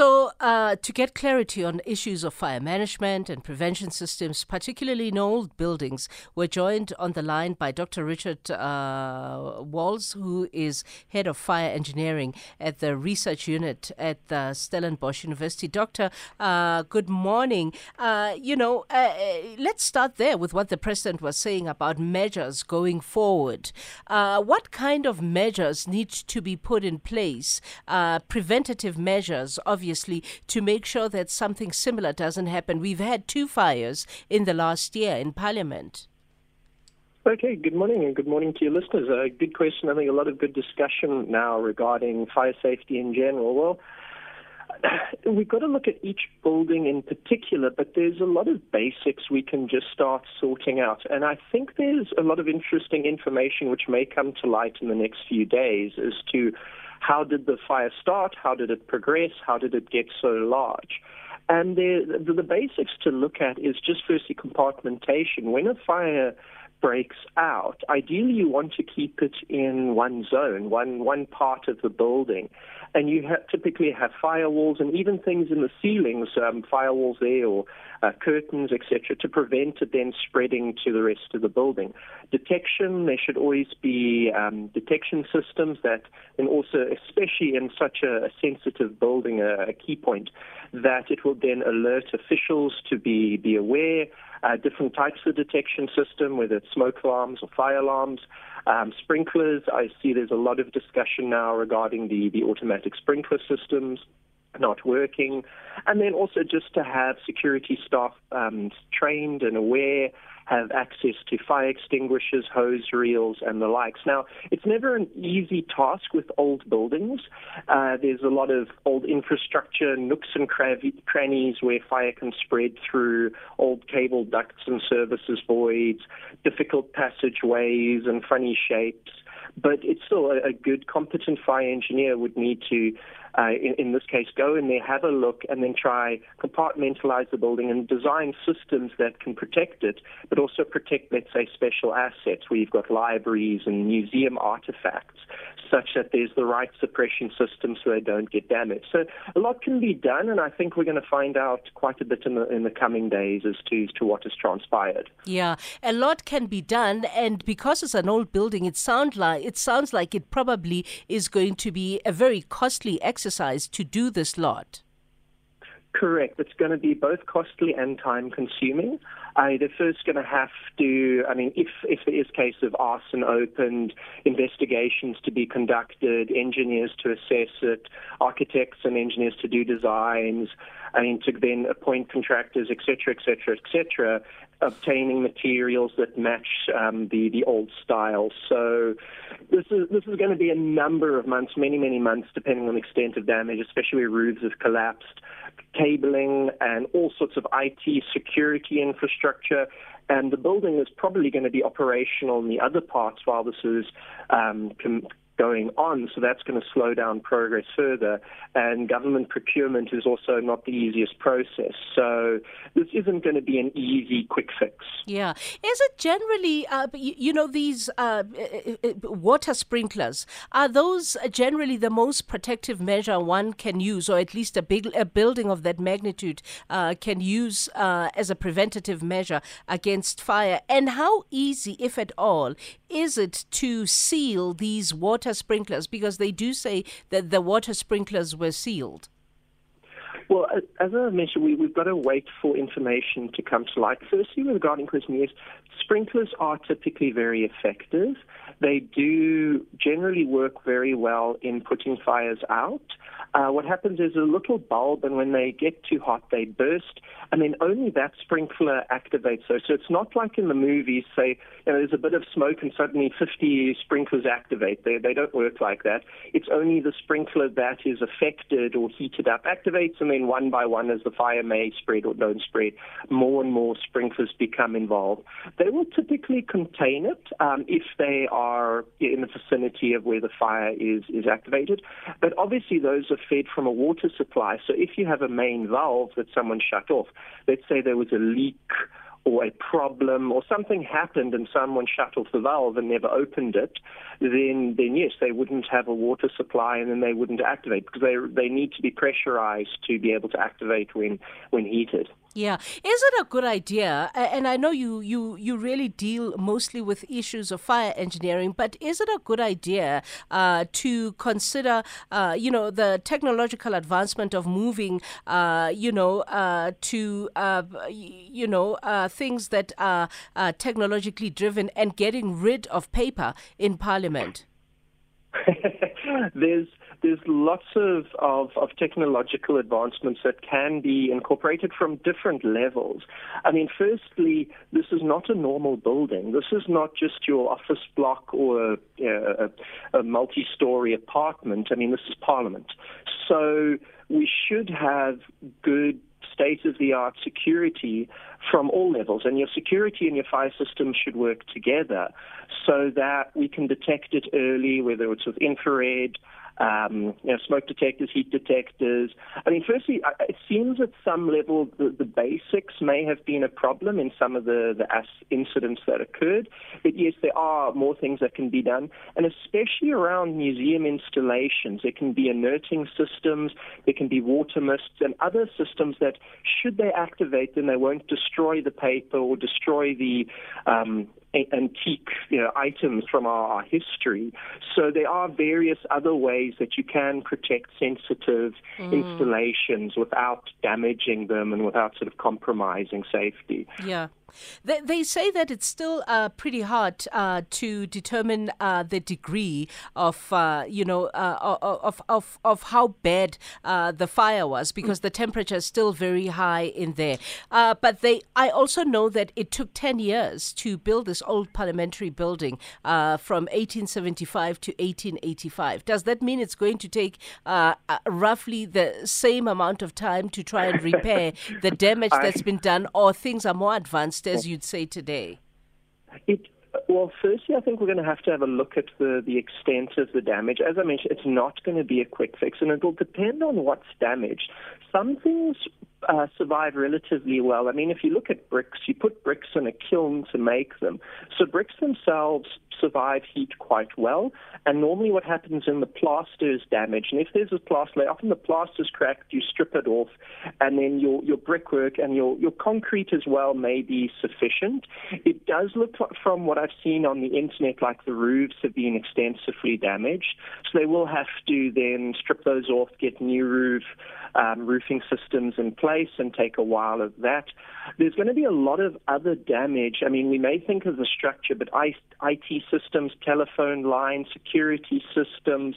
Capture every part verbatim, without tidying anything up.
So uh, to get clarity on issues of fire management and prevention systems, particularly in old buildings, we're joined on the line by Doctor Richard uh, Walls, who is Head of Fire Engineering at the Research Unit at the Stellenbosch University. Doctor, uh, good morning. Uh, you know, uh, let's start there with what the President was saying about measures going forward. Uh, what kind of measures need to be put in place, uh, preventative measures, obviously, to make sure that something similar doesn't happen? We've had two fires in the last year in Parliament. Okay, good morning, and good morning to your listeners. Uh, good question. I think a lot of good discussion now regarding fire safety in general. Well, we've got to look at each building in particular, but there's a lot of basics we can just start sorting out. And I think there's a lot of interesting information which may come to light in the next few days as to how did the fire start, how did it progress, how did it get so large. And the, the, the basics to look at is just firstly compartmentation. When a fire breaks out, ideally you want to keep it in one zone, one one part of the building. And you have, typically have firewalls and even things in the ceilings, um, firewalls there or uh, curtains, et cetera, to prevent it then spreading to the rest of the building. Detection, there should always be um, detection systems that, and also especially in such a, a sensitive building, a, a key point, that it will then alert officials to be, be aware. Uh, different types of detection system, whether it's smoke alarms or fire alarms, um, sprinklers. I see there's a lot of discussion now regarding the, the automatic sprinkler systems not working. And then also just to have security staff um, trained and aware, have access to fire extinguishers, hose reels, and the likes. Now, it's never an easy task with old buildings. Uh, there's a lot of old infrastructure, nooks and crannies where fire can spread through, old cable ducts and services voids, difficult passageways and funny shapes. But it's still a, a good, competent fire engineer would need to, uh, in, in this case, go in there, have a look, and then try compartmentalize the building and design systems that can protect it, but also protect, let's say, special assets where you've got libraries and museum artifacts, such that there's the right suppression system so they don't get damaged. So a lot can be done, and I think we're going to find out quite a bit in the, in the coming days as to, as to what has transpired. Yeah, a lot can be done, and because it's an old building, it sounds like It sounds like it probably is going to be a very costly exercise to do this lot. Correct. It's going to be both costly and time-consuming. Uh, they're first going to have to, I mean, if, if there is case of arson opened, investigations to be conducted, engineers to assess it, architects and engineers to do designs, I mean, to then appoint contractors, et cetera, et cetera, et cetera, obtaining materials that match um, the, the old style. So this is, this is going to be a number of months, many, many months, depending on the extent of damage, especially where roofs have collapsed, cabling and all sorts of I T security infrastructure. And the building is probably going to be operational in the other parts while this is um, com- going on. So that's going to slow down progress further. And government procurement is also not the easiest process. So this isn't going to be an easy, quick fix. Yeah. Is it generally, uh, you, you know, these uh, water sprinklers, are those generally the most protective measure one can use, or at least a, big, a building of that magnitude uh, can use uh, as a preventative measure against fire? And how easy, if at all, is it to seal these water sprinklers, because they do say that the water sprinklers were sealed? Well, as I mentioned, we, we've got to wait for information to come to light. Firstly, regarding question, yes, sprinklers are typically very effective. They do generally work very well in putting fires out. Uh, what happens is a little bulb, and when they get too hot, they burst, and then only that sprinkler activates those. So it's not like in the movies, say, you know, there's a bit of smoke and suddenly fifty sprinklers activate. They, they don't work like that. It's only the sprinkler that is affected or heated up activates, and they one by one, as the fire may spread or don't spread, more and more sprinklers become involved. They will typically contain it um, if they are in the vicinity of where the fire is, is activated. But obviously those are fed from a water supply. So if you have a main valve that someone shut off, let's say there was a leak or a problem or something happened and someone shut off the valve and never opened it, then then yes, they wouldn't have a water supply and then they wouldn't activate because they they need to be pressurized to be able to activate when, when heated. Yeah. Is it a good idea, and I know you, you, you really deal mostly with issues of fire engineering, but is it a good idea uh, to consider, uh, you know, the technological advancement of moving, uh, you know, uh, to, uh, you know, uh, things that are uh, technologically driven and getting rid of paper in Parliament? There's There's lots of, of, of technological advancements that can be incorporated from different levels. I mean, firstly, this is not a normal building. This is not just your office block or a, a, a multi-story apartment. I mean, this is Parliament. So we should have good state-of-the-art security from all levels, and your security and your fire system should work together so that we can detect it early, whether it's with infrared, Um, you know, smoke detectors, heat detectors. I mean, firstly, it seems at some level the, the basics may have been a problem in some of the, the incidents that occurred. But yes, there are more things that can be done, and especially around museum installations. There can be alerting systems, there can be water mists, and other systems that, should they activate, then they won't destroy the paper or destroy the um, antique you know, items from our, our history. So there are various other ways that you can protect sensitive mm. installations without damaging them and without sort of compromising safety. Yeah. They, they say that it's still uh, pretty hard uh, to determine uh, the degree of, uh, you know, uh, of, of, of how bad uh, the fire was, because the temperature is still very high in there. Uh, but they, I also know that it took ten years to build this old parliamentary building uh, from eighteen seventy-five to eighteen eighty-five. Does that mean it's going to take uh, roughly the same amount of time to try and repair the damage that's been done, or things are more advanced, as you'd say today? It, well, firstly, I think we're going to have to have a look at the, the extent of the damage. As I mentioned, it's not going to be a quick fix, and it will depend on what's damaged. Some things Uh, survive relatively well. I mean, if you look at bricks, you put bricks in a kiln to make them. So bricks themselves survive heat quite well, and normally what happens in the plaster is damaged. And if there's a plaster, often the plaster's cracked, you strip it off, and then your, your brickwork and your, your concrete as well may be sufficient. It does look, from what I've seen on the internet, like the roofs have been extensively damaged. So they will have to then strip those off, get new roof, um, roofing systems in place, and take a while of that. There's going to be a lot of other damage. I mean, we may think of the structure, but I T systems, telephone lines, security systems,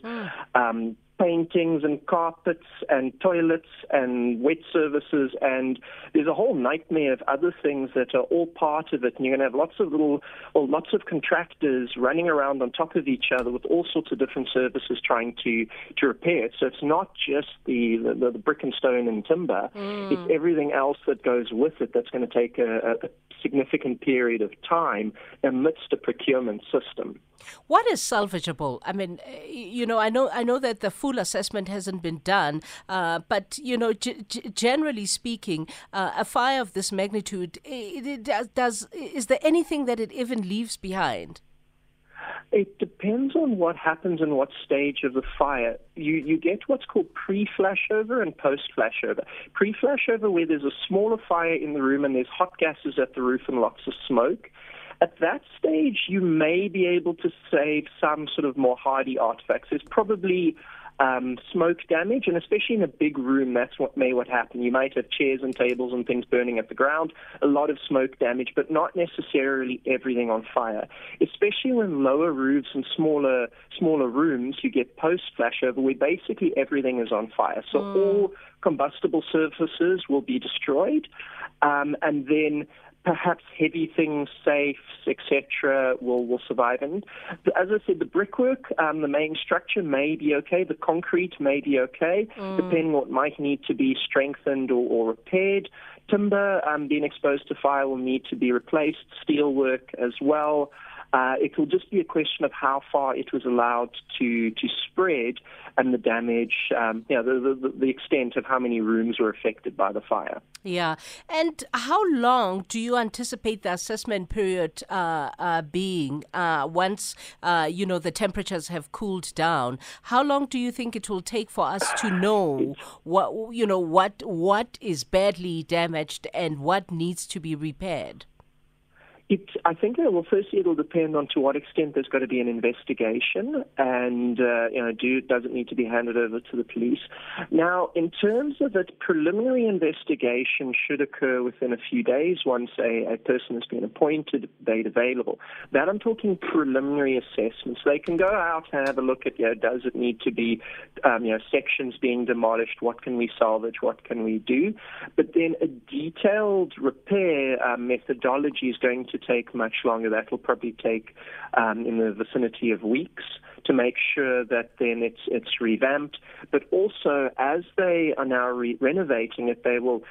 um, paintings and carpets and toilets and wet services, and there's a whole nightmare of other things that are all part of it, and you're going to have lots of little, or lots of contractors running around on top of each other with all sorts of different services trying to, to repair it. So it's not just the, the, the brick and stone and timber, mm. it's everything else that goes with it that's going to take a, a significant period of time amidst a procurement system. What is salvageable? I mean, you know, I know, I know that the full assessment hasn't been done, uh, but you know, g- g- generally speaking, uh, a fire of this magnitude, it, it does, does is there anything that it even leaves behind? It depends on what happens and what stage of the fire. You, you get what's called pre-flashover and post-flashover. Pre-flashover, where there's a smaller fire in the room and there's hot gases at the roof and lots of smoke. At that stage, you may be able to save some sort of more hardy artifacts. There's probably um, smoke damage, and especially in a big room, that's what may what happen. You might have chairs and tables and things burning at the ground, a lot of smoke damage, but not necessarily everything on fire. Especially when lower roofs and smaller smaller rooms, you get post-flashover where basically everything is on fire. So mm. all combustible surfaces will be destroyed, um, and then perhaps heavy things, safes, et cetera, will will survive. And as I said, the brickwork, um, the main structure may be okay. The concrete may be okay, mm. depending on what might need to be strengthened or, or repaired. Timber um, being exposed to fire will need to be replaced. Steelwork as well. Uh, it will just be a question of how far it was allowed to, to spread and the damage, um, you know, the, the, the extent of how many rooms were affected by the fire. Yeah. And how long do you anticipate the assessment period uh, uh, being uh, once, uh, you know, the temperatures have cooled down? How long do you think it will take for us to know what, you know, what what is badly damaged and what needs to be repaired? It, I think, well, firstly, it'll depend on to what extent there's going to be an investigation, and uh, you know, do does it need to be handed over to the police? Now, in terms of it, preliminary investigation should occur within a few days once a, a person has been appointed, made available. That I'm talking preliminary assessments. They can go out and have a look at, you know, does it need to be, um, you know, sections being demolished? What can we salvage? What can we do? But then a detailed repair uh, methodology is going to take much longer. That will probably take um, in the vicinity of weeks to make sure that then it's it's revamped. But also, as they are now re- renovating it, they will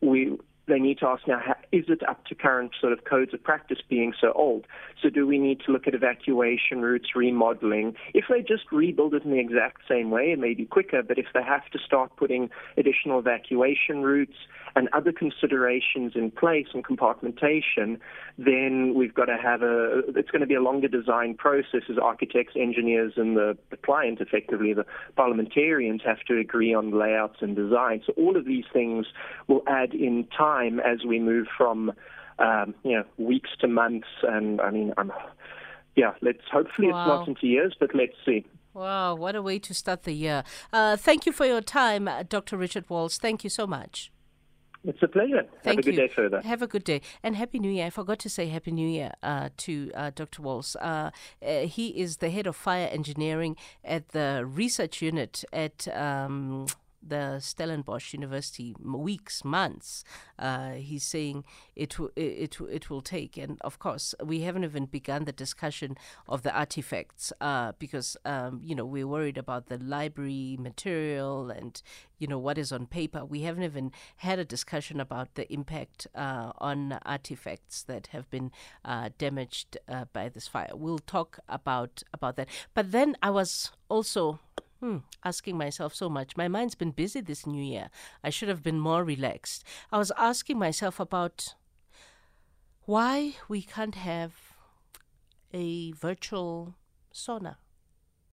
we they need to ask now: how, is it up to current sort of codes of practice being so old? So do we need to look at evacuation routes, remodeling? If they just rebuild it in the exact same way, it may be quicker. But if they have to start putting additional evacuation routes and other considerations in place and compartmentation, then we've got to have a, it's going to be a longer design process as architects, engineers, and the, the client, effectively, the parliamentarians, have to agree on layouts and design. So all of these things will add in time as we move from, um, you know, weeks to months. And I mean, I'm, yeah, let's hopefully wow. It's not into years, but let's see. Wow, what a way to start the year. Uh, thank you for your time, Doctor Richard Walls. Thank you so much. It's a pleasure. Thank Have a good you. day further. Have a good day. And Happy New Year. I forgot to say Happy New Year uh, to uh, Doctor Walls. Uh, uh, he is the head of fire engineering at the research unit at um, the Stellenbosch University. Weeks, months, uh, he's saying it, w- it, w- it will take. And, of course, we haven't even begun the discussion of the artifacts uh, because, um, you know, we're worried about the library material and, you know, what is on paper. We haven't even had a discussion about the impact uh, on artifacts that have been uh, damaged uh, by this fire. We'll talk about, about that. But then I was also hmm, asking myself so much. My mind's been busy this new year. I should have been more relaxed. I was asking myself about why we can't have a virtual sauna.